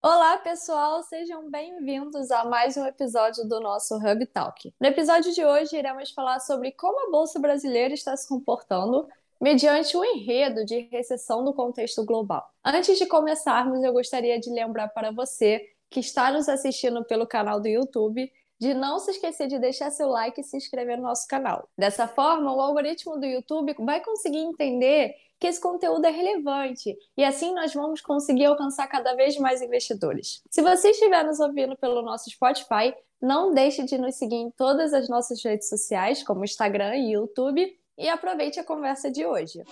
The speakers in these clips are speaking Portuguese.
Olá pessoal, sejam bem-vindos a mais um episódio do nosso Hub Talk. No episódio de hoje iremos falar sobre como a Bolsa Brasileira está se comportando mediante o enredo de recessão no contexto global. Antes de começarmos, eu gostaria de lembrar para você que está nos assistindo pelo canal do YouTube de não se esquecer de deixar seu like e se inscrever no nosso canal. Dessa forma, o algoritmo do YouTube vai conseguir entender que esse conteúdo é relevante e assim nós vamos conseguir alcançar cada vez mais investidores. Se você estiver nos ouvindo pelo nosso Spotify, não deixe de nos seguir em todas as nossas redes sociais, como Instagram e YouTube, e aproveite a conversa de hoje.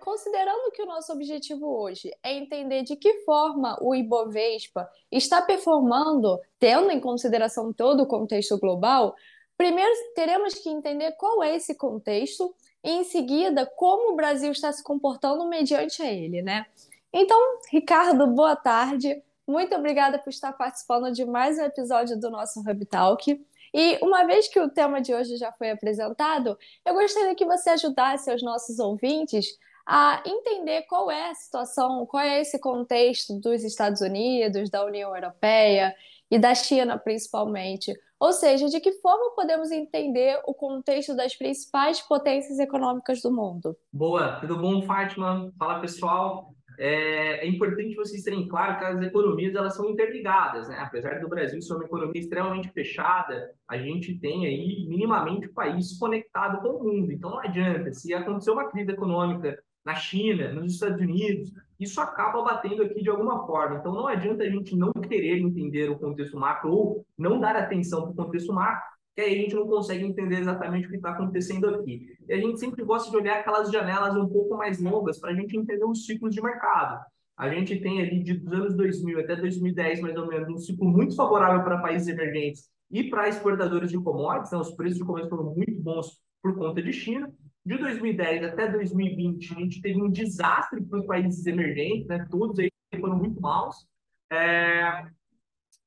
Considerando que o nosso objetivo hoje é entender de que forma o Ibovespa está performando, tendo em consideração todo o contexto global, primeiro teremos que entender qual é esse contexto e, em seguida, como o Brasil está se comportando mediante a ele, né? Então, Ricardo, boa tarde. Muito obrigada por estar participando de mais um episódio do nosso Hub Talk. E uma vez que o tema de hoje já foi apresentado, eu gostaria que você ajudasse os nossos ouvintes a entender qual é a situação, qual é esse contexto dos Estados Unidos, da União Europeia e da China principalmente. Ou seja, de que forma podemos entender o contexto das principais potências econômicas do mundo? Boa, tudo bom, Fátima? Fala, pessoal. É importante vocês terem claro que as economias elas são interligadas, né? Apesar do Brasil ser uma economia extremamente fechada, a gente tem aí minimamente o país conectado com o mundo. Então não adianta, se acontecer uma crise econômica na China, nos Estados Unidos, isso acaba batendo aqui de alguma forma. Então, não adianta a gente não querer entender o contexto macro ou não dar atenção para o contexto macro, que aí a gente não consegue entender exatamente o que está acontecendo aqui. E a gente sempre gosta de olhar aquelas janelas um pouco mais longas para a gente entender os ciclos de mercado. A gente tem ali dos anos 2000 até 2010, mais ou menos, um ciclo muito favorável para países emergentes e para exportadores de commodities. Então, os preços de commodities foram muito bons por conta de China. De 2010 até 2020, a gente teve um desastre para os países emergentes, né? Todos aí foram muito maus.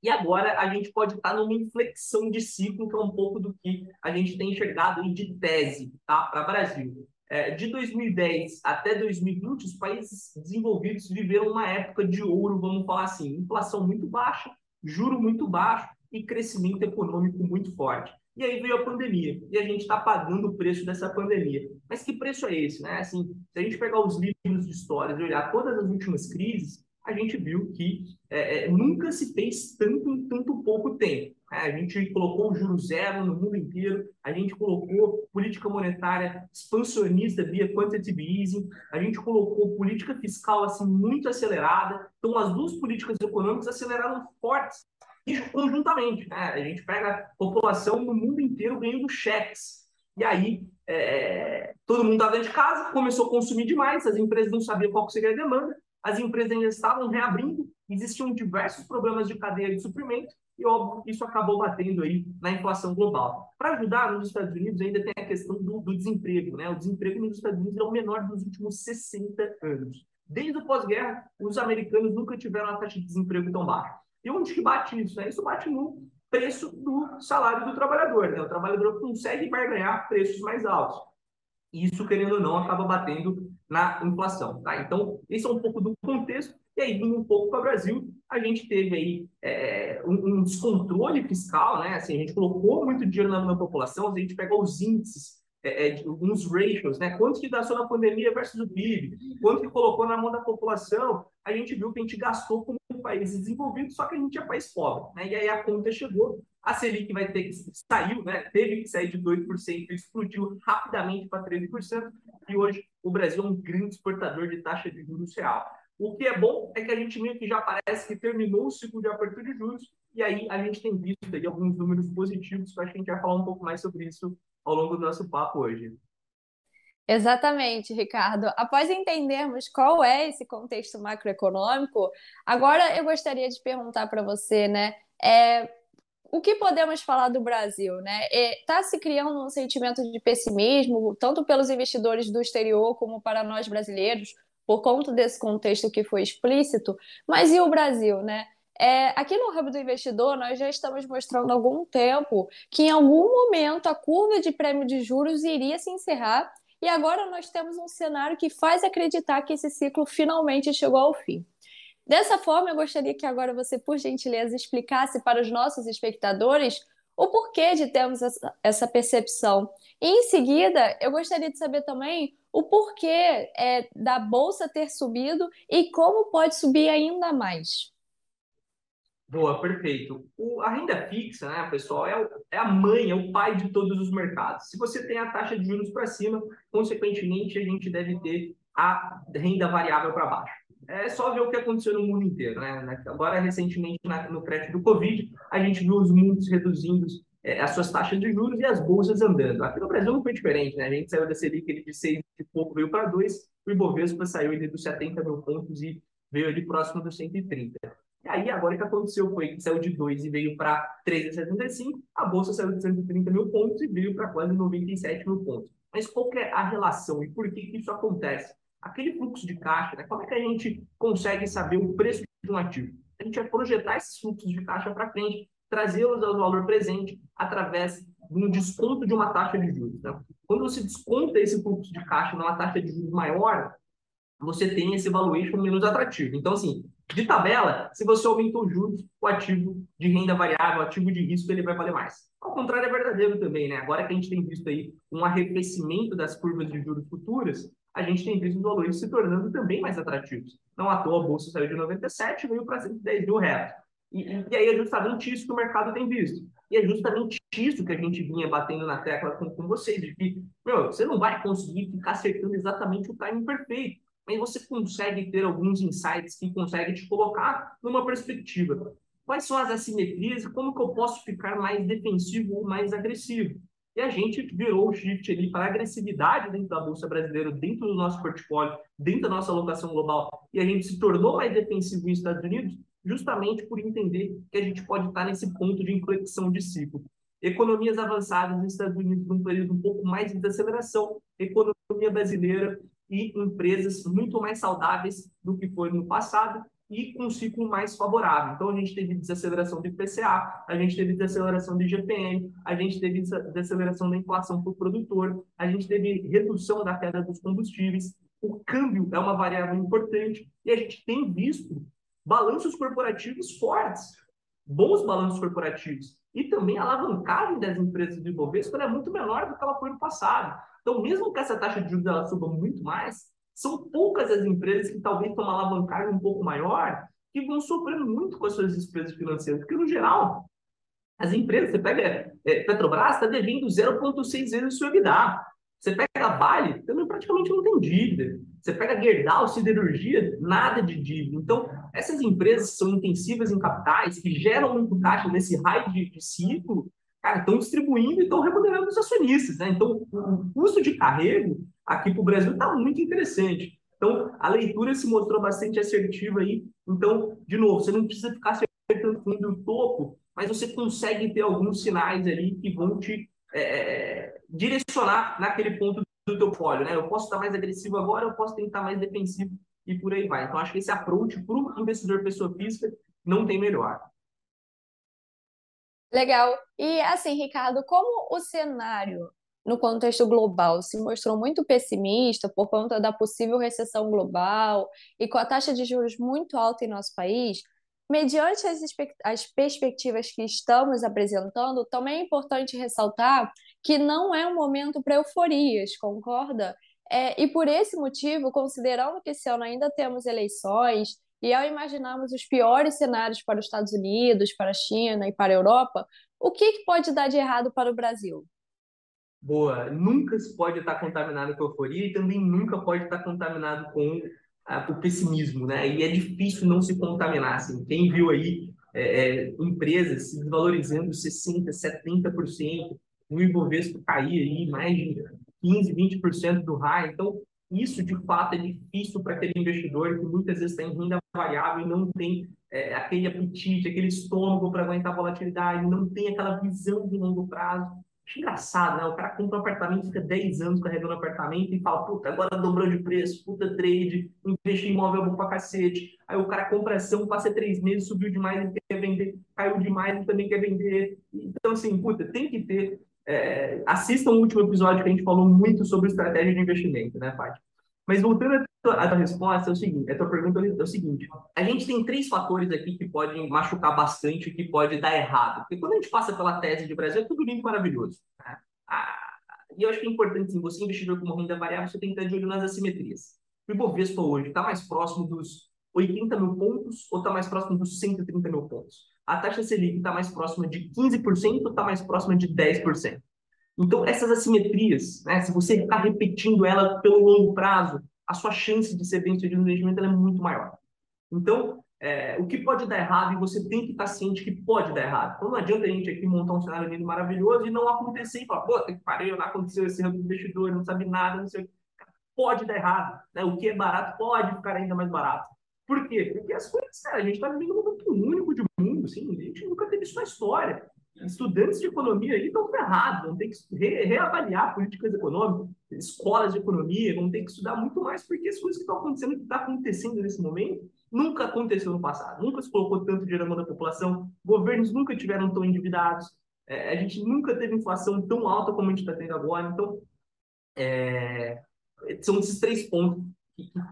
E agora a gente pode estar numa inflexão de ciclo, que é um pouco do que a gente tem enxergado aí de tese, tá? Para o Brasil. De 2010 até 2020, os países desenvolvidos viveram uma época de ouro, vamos falar assim, inflação muito baixa, juro muito baixo e crescimento econômico muito forte. E aí veio a pandemia, e a gente está pagando o preço dessa pandemia. Mas que preço é esse, né? Assim, se a gente pegar os livros de história e olhar todas as últimas crises, a gente viu que nunca se fez tanto em tanto pouco tempo. Né? A gente colocou o juro zero no mundo inteiro, a gente colocou política monetária expansionista via quantitative easing, a gente colocou política fiscal assim, muito acelerada. Então, as duas políticas econômicas aceleraram fortes. Isso conjuntamente, né? A gente pega a população no mundo inteiro ganhando cheques. E aí, todo mundo estava dentro de casa, começou a consumir demais, as empresas não sabiam qual seria a demanda, as empresas ainda estavam reabrindo, existiam diversos problemas de cadeia de suprimento, e óbvio, isso acabou batendo aí na inflação global. Para ajudar, nos Estados Unidos ainda tem a questão do desemprego, né? O desemprego nos Estados Unidos é o menor dos últimos 60 anos. Desde o pós-guerra, os americanos nunca tiveram uma taxa de desemprego tão baixa. E onde que bate isso? Né? Isso bate no preço do salário do trabalhador. Né? O trabalhador consegue barganhar preços mais altos. E isso, querendo ou não, acaba batendo na inflação. Tá? Então, esse é um pouco do contexto. E aí, vindo um pouco para o Brasil, a gente teve aí um descontrole fiscal. Né? Assim, a gente colocou muito dinheiro na população. A gente pegou os índices, uns ratios, né? Quanto que gastou na pandemia versus o PIB, quanto que colocou na mão da população, a gente viu que a gente gastou como um país desenvolvido, só que a gente é país pobre, né? E aí a conta chegou, a Selic vai ter que sair, né? Teve que sair de 2% e explodiu rapidamente para 13%, e hoje o Brasil é um grande exportador de taxa de juros real. O que é bom é que a gente meio que já parece que terminou o ciclo de apertura de juros, e aí a gente tem visto aí alguns números positivos, que acho que a gente vai falar um pouco mais sobre isso ao longo do nosso papo hoje. Exatamente, Ricardo. Após entendermos qual é esse contexto macroeconômico, agora eu gostaria de perguntar para você, né? O que podemos falar do Brasil, né? Está se criando um sentimento de pessimismo, tanto pelos investidores do exterior como para nós brasileiros, por conta desse contexto que foi explícito, mas e o Brasil, né? Aqui no Hub do Investidor, nós já estamos mostrando há algum tempo que em algum momento a curva de prêmio de juros iria se encerrar, e agora nós temos um cenário que faz acreditar que esse ciclo finalmente chegou ao fim. Dessa forma, eu gostaria que agora você, por gentileza, explicasse para os nossos espectadores o porquê de termos essa percepção. E, em seguida, eu gostaria de saber também o porquê da Bolsa ter subido e como pode subir ainda mais. Boa, perfeito. A renda fixa, né, pessoal, é a mãe, é o pai de todos os mercados. Se você tem a taxa de juros para cima, consequentemente, a gente deve ter a renda variável para baixo. É só ver o que aconteceu no mundo inteiro, né? Agora, recentemente, no crash do Covid, a gente viu os mundos reduzindo as suas taxas de juros e as bolsas andando. Aqui no Brasil não foi diferente, né? A gente saiu da Selic de 6 e pouco, veio para 2, o Ibovespa saiu ali dos 70 mil pontos e veio ali próximo dos 130. E aí, agora o que aconteceu foi que saiu de 2 e veio para 3,75, a bolsa saiu de 130 mil pontos e veio para quase 97 mil pontos. Mas qual que é a relação e por que isso acontece? Aquele fluxo de caixa, né? Como é que a gente consegue saber o preço de um ativo? A gente vai projetar esses fluxos de caixa para frente, trazê-los ao valor presente através de um desconto de uma taxa de juros. Né? Quando você desconta esse fluxo de caixa numa taxa de juros maior, você tem esse valuation menos atrativo. Então, assim, de tabela, se você aumentou os juros, o ativo de renda variável, o ativo de risco, ele vai valer mais. Ao contrário, é verdadeiro também, né? Agora que a gente tem visto aí um arrefecimento das curvas de juros futuras, a gente tem visto os valores se tornando também mais atrativos. Não à toa, a bolsa saiu de 97 e veio para 110 mil reais. E aí é justamente isso que o mercado tem visto. E é justamente isso que a gente vinha batendo na tecla com vocês, de que, meu, você não vai conseguir ficar acertando exatamente o timing perfeito, mas você consegue ter alguns insights que conseguem te colocar numa perspectiva. Quais são as assimetrias e como que eu posso ficar mais defensivo ou mais agressivo? E a gente virou o shift ali para a agressividade dentro da Bolsa Brasileira, dentro do nosso portfólio, dentro da nossa alocação global. E a gente se tornou mais defensivo nos Estados Unidos justamente por entender que a gente pode estar nesse ponto de inflexão de ciclo. Economias avançadas nos Estados Unidos num período um pouco mais de desaceleração, economia brasileira e empresas muito mais saudáveis do que foi no passado e com um ciclo mais favorável. Então, a gente teve desaceleração do IPCA, a gente teve desaceleração do IGP-M, a gente teve desaceleração da inflação para o produtor, a gente teve redução da queda dos combustíveis, o câmbio é uma variável importante, e a gente tem visto balanços corporativos fortes, bons balanços corporativos, e também a alavancagem das empresas do Ibovespa é muito menor do que ela foi no passado. Então, mesmo que essa taxa de juros ela suba muito mais, são poucas as empresas que talvez tenham uma alavancagem um pouco maior que vão sofrendo muito com as suas despesas financeiras, porque, no geral, as empresas, você pega Petrobras, está devendo 0,6 vezes o seu EBITDA. Você pega a Vale, também praticamente não tem dívida. Você pega a Gerdau, siderurgia, nada de dívida. Então, essas empresas que são intensivas em capitais, que geram muito caixa nesse raio de ciclo, cara, estão distribuindo e estão remunerando os acionistas, né? Então, o custo de carrego aqui para o Brasil está muito interessante. Então, a leitura se mostrou bastante assertiva aí. Então, de novo, você não precisa ficar acertando o topo, mas você consegue ter alguns sinais ali que vão te direcionar naquele ponto do teu portfólio, né? Eu posso estar mais agressivo agora, eu posso tentar mais defensivo e por aí vai. Então, acho que esse approach para o investidor pessoa física não tem melhor. Legal. E assim, Ricardo, como o cenário no contexto global se mostrou muito pessimista por conta da possível recessão global e com a taxa de juros muito alta em nosso país, mediante as perspectivas que estamos apresentando, também é importante ressaltar que não é um momento para euforias, concorda? E por esse motivo, considerando que esse ano ainda temos eleições e ao imaginarmos os piores cenários para os Estados Unidos, para a China e para a Europa, o que pode dar de errado para o Brasil? Boa, nunca se pode estar contaminado com a euforia e também nunca pode estar contaminado com o pessimismo, né? E é difícil não se contaminar, assim. Quem viu aí empresas se desvalorizando 60%, 70%, o Ibovespa cair aí mais de 15%, 20% do high. Então, isso de fato é difícil para aquele investidor que muitas vezes tem renda variável e não tem aquele apetite, aquele estômago para aguentar a volatilidade, não tem aquela visão de longo prazo. Engraçado, né? O cara compra um apartamento, fica 10 anos carregando um apartamento e fala, puta, agora dobrou de preço, puta trade, investe em imóvel bom pra cacete. Aí o cara compra ação, passa 3 meses, subiu demais, ele quer vender, caiu demais, ele também quer vender. Então, assim, puta, tem que ter... assistam o último episódio que a gente falou muito sobre estratégia de investimento, né, Paty? Mas voltando à tua resposta, é o seguinte, a tua pergunta é o seguinte, a gente tem 3 fatores aqui que podem machucar bastante, que pode dar errado. Porque quando a gente passa pela tese de Brasil, é tudo lindo e maravilhoso. Né? E eu acho que é importante, sim, você investidor com uma renda variável, você tem que estar de olho nas assimetrias. O Ibovespa hoje está mais próximo dos 80 mil pontos ou está mais próximo dos 130 mil pontos? A taxa Selic está mais próxima de 15% ou está mais próxima de 10%? Então, essas assimetrias, né, se você está repetindo ela pelo longo prazo, a sua chance de ser bem-sucedido no investimento ela é muito maior. Então, o que pode dar errado, e você tem que estar ciente que pode dar errado. Então, não adianta a gente aqui montar um cenário lindo maravilhoso e não acontecer e falar, pô, tem que parar, não aconteceu esse investidor, não sabe nada, não sei o que. Pode dar errado. Né? O que é barato pode ficar ainda mais barato. Por quê? Porque as coisas, cara, a gente está vivendo um momento único de mundo, assim, a gente nunca teve isso na história. Estudantes de economia aí estão ferrados, vão ter que reavaliar políticas econômicas, escolas de economia, vão ter que estudar muito mais, porque as coisas que estão acontecendo, que está acontecendo nesse momento, nunca aconteceu no passado, nunca se colocou tanto dinheiro na mão da população, governos nunca tiveram tão endividados, a gente nunca teve inflação tão alta como a gente está tendo agora. Então, são esses 3 pontos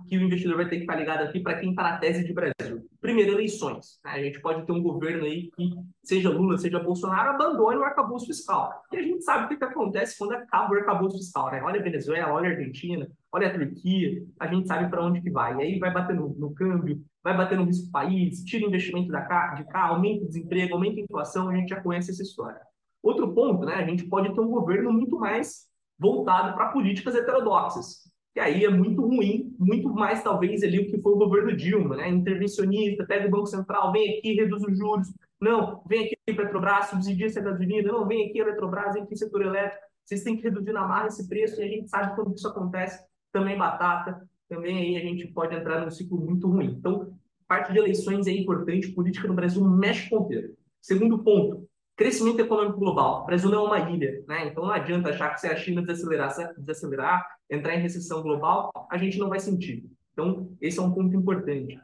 que o investidor vai ter que estar ligado aqui para quem está na tese de Brasil. Primeiro, eleições. A gente pode ter um governo aí que, seja Lula, seja Bolsonaro, abandone o arcabouço fiscal. E a gente sabe o que acontece quando acaba o arcabouço fiscal, né? Olha a Venezuela, olha a Argentina, olha a Turquia, a gente sabe para onde que vai. E aí vai bater no câmbio, vai bater no risco do país, tira investimento de cá, aumenta o desemprego, aumenta a inflação, a gente já conhece essa história. Outro ponto, né? A gente pode ter um governo muito mais voltado para políticas heterodoxas. E aí é muito ruim, muito mais talvez ali o que foi o governo Dilma, né? Intervencionista, pega o Banco Central, vem aqui, reduz os juros, não, vem aqui Petrobras, subsidia essa gasolina, não, vem aqui a Petrobras, vem aqui setor elétrico, vocês têm que reduzir na marra esse preço, e a gente sabe quando isso acontece, também batata, também aí a gente pode entrar num ciclo muito ruim. Então, parte de eleições é importante, política no Brasil mexe com o poder. Segundo ponto, crescimento econômico global. O Brasil não é uma ilha, né? Então não adianta achar que se a China desacelerar, entrar em recessão global, a gente não vai sentir. Então, esse é um ponto importante.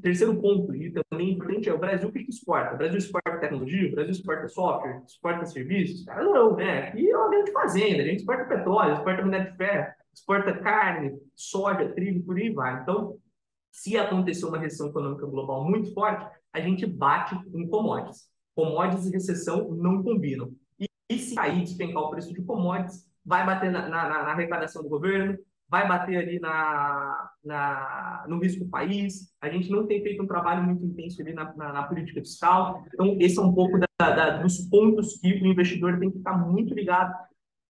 Terceiro ponto, e também importante, é o Brasil que exporta. O Brasil exporta tecnologia, o Brasil exporta software, exporta serviços. Cara, não, né? Aqui é uma grande fazenda, a gente exporta petróleo, exporta minério de ferro, exporta carne, soja, trigo, por aí vai. Então, se acontecer uma recessão econômica global muito forte, a gente bate em commodities. Commodities e recessão não combinam. E se cair, despencar o preço de commodities, vai bater na arrecadação do governo, vai bater ali no risco do país. A gente não tem feito um trabalho muito intenso ali na política fiscal. Então, esse é um pouco dos pontos que o investidor tem que estar muito ligado,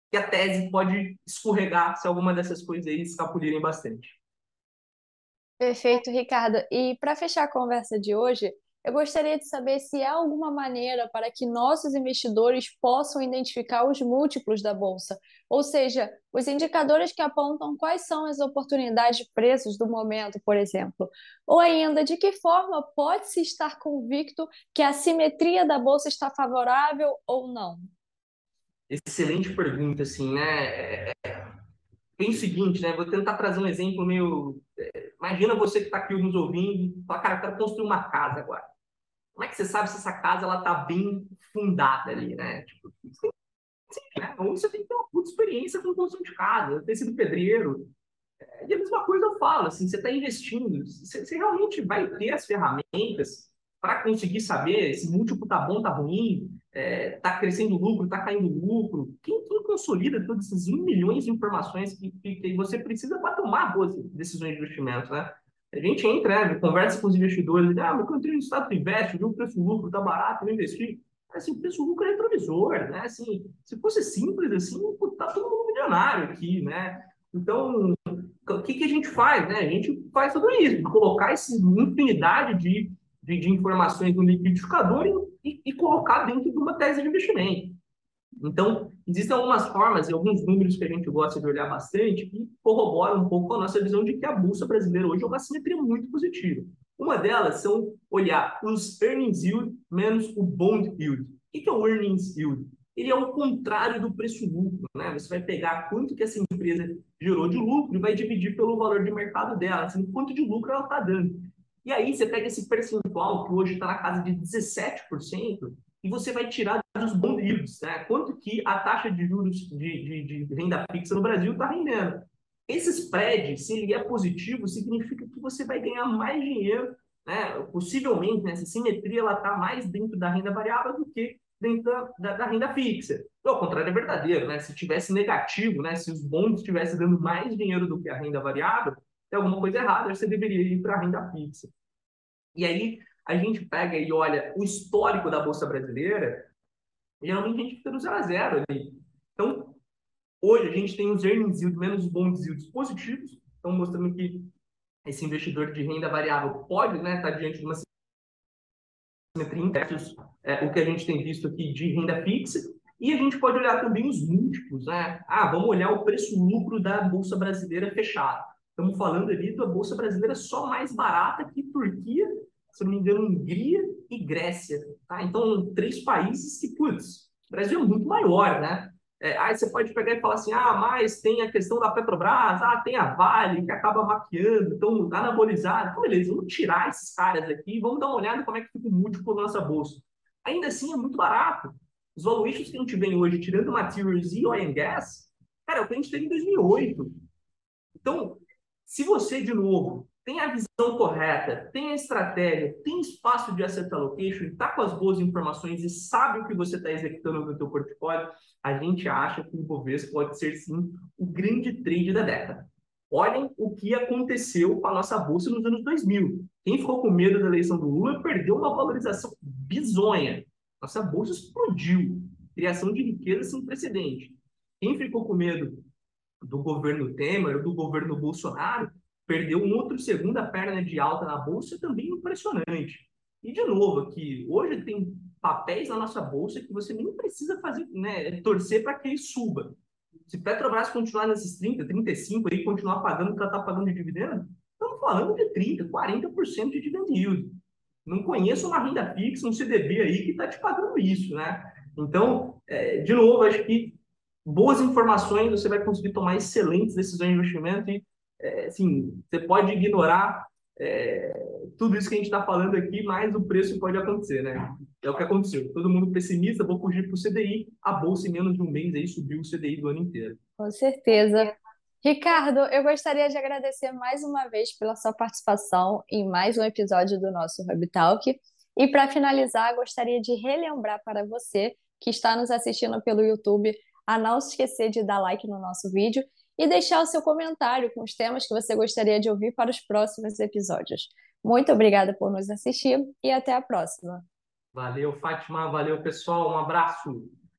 que a tese pode escorregar se alguma dessas coisas aí escapulirem bastante. Perfeito, Ricardo. E para fechar a conversa de hoje, eu gostaria de saber se há alguma maneira para que nossos investidores possam identificar os múltiplos da Bolsa, ou seja, os indicadores que apontam quais são as oportunidades de preços do momento, por exemplo. Ou ainda, de que forma pode-se estar convicto que a simetria da Bolsa está favorável ou não? Excelente pergunta, assim, né? Tem o seguinte, né? Vou tentar trazer um exemplo meio... Imagina você que está aqui nos ouvindo e fala, cara, eu quero construir uma casa agora. Como é que você sabe se essa casa está bem fundada ali, né? Tipo, né? Ou você tem que ter uma puta experiência com construção de casa, ter sido pedreiro. E a mesma coisa eu falo, assim, você está investindo, você realmente vai ter as ferramentas para conseguir saber se o múltiplo está bom, está ruim, está crescendo lucro, está caindo lucro. Quem consolida todas essas milhões de informações que você precisa para tomar boas decisões de investimento, né? A gente entra, conversa com os investidores, meu contrato de status investe, viu o preço lucro, está barato, eu investi. Assim, o preço lucro é retrovisor, né? Assim, se fosse simples assim, está todo mundo milionário aqui, né? Então, o que a gente faz, né? A gente faz tudo isso, colocar essa infinidade de informações no liquidificador e colocar dentro de uma tese de investimento. Então, existem algumas formas e alguns números que a gente gosta de olhar bastante que corroboram um pouco a nossa visão de que a Bolsa brasileira hoje é uma simetria muito positiva. Uma delas são olhar os earnings yield menos o bond yield. O que é o earnings yield? ele é o contrário do preço-lucro, né? Você vai pegar quanto que essa empresa gerou de lucro e vai dividir pelo valor de mercado dela, assim, quanto de lucro ela está dando. E aí você pega esse percentual, que hoje está na casa de 17%, e você vai tirar dos bons livros, né? Quanto que a taxa de juros de renda fixa no Brasil está rendendo. Esse spread, se ele é positivo, significa que você vai ganhar mais dinheiro, né? Possivelmente, né? Essa simetria está mais dentro da renda variável do que dentro da renda fixa. Então, ao contrário, é verdadeiro, né? Se tivesse negativo, né? Se os bonds estivessem dando mais dinheiro do que a renda variável, tem alguma coisa errada, você deveria ir para a renda fixa. E aí, a gente pega e olha o histórico da Bolsa Brasileira, geralmente a gente fica no 0 a 0 ali. Então, hoje a gente tem os earnings yield menos os bond yields positivos, então mostrando que esse investidor de renda variável pode, né, estar diante de uma simetria inversa, o que a gente tem visto aqui de renda fixa. E a gente pode olhar também os múltiplos, né? Ah, vamos olhar o preço-lucro da Bolsa Brasileira fechada. Estamos falando ali da Bolsa Brasileira só mais barata que Turquia, se não me engano, Hungria e Grécia. Tá? Então, três países que, putz, o Brasil é muito maior, né? Aí você pode pegar e falar assim, ah, mas tem a questão da Petrobras, ah, tem a Vale, que acaba maquiando, então anabolizado. Então, beleza, vamos tirar esses caras aqui e vamos dar uma olhada como é que fica o múltiplo da nossa bolsa. Ainda assim, é muito barato. Os valuations que a gente vem hoje, tirando materials e oil and gas, cara, é o que a gente teve em 2008. Então, se você, de novo, tem a visão correta, tem a estratégia, tem espaço de asset allocation, está com as boas informações e sabe o que você está executando no seu portfólio, a gente acha que o Ibovespa pode ser, sim, o grande trade da década. Olhem o que aconteceu com a nossa bolsa nos anos 2000. Quem ficou com medo da eleição do Lula perdeu uma valorização bizonha. Nossa bolsa explodiu. Criação de riqueza sem precedente. Quem ficou com medo do governo Temer ou do governo Bolsonaro perdeu um outro segunda perna de alta na bolsa, também impressionante. E, de novo, aqui, hoje tem papéis na nossa bolsa que você nem precisa fazer, né, torcer para que ele suba. Se Petrobras continuar nesses 30%, 35% e continuar pagando o que ela está pagando de dividendo, estamos falando de 30%, 40% de dividend yield. Não conheço uma renda fixa, um CDB aí que está te pagando isso, né? Então, de novo, acho que boas informações, você vai conseguir tomar excelentes decisões de investimento e, assim, você pode ignorar tudo isso que a gente está falando aqui, mas o preço pode acontecer, né? É o que aconteceu. Todo mundo pessimista, vou fugir para o CDI, a bolsa em menos de um mês aí subiu o CDI do ano inteiro. Com certeza. Ricardo, eu gostaria de agradecer mais uma vez pela sua participação em mais um episódio do nosso Hub Talk. E para finalizar, gostaria de relembrar para você que está nos assistindo pelo YouTube a não se esquecer de dar like no nosso vídeo e deixar o seu comentário com os temas que você gostaria de ouvir para os próximos episódios. Muito obrigada por nos assistir e até a próxima. Valeu, Fátima. Valeu, pessoal. Um abraço.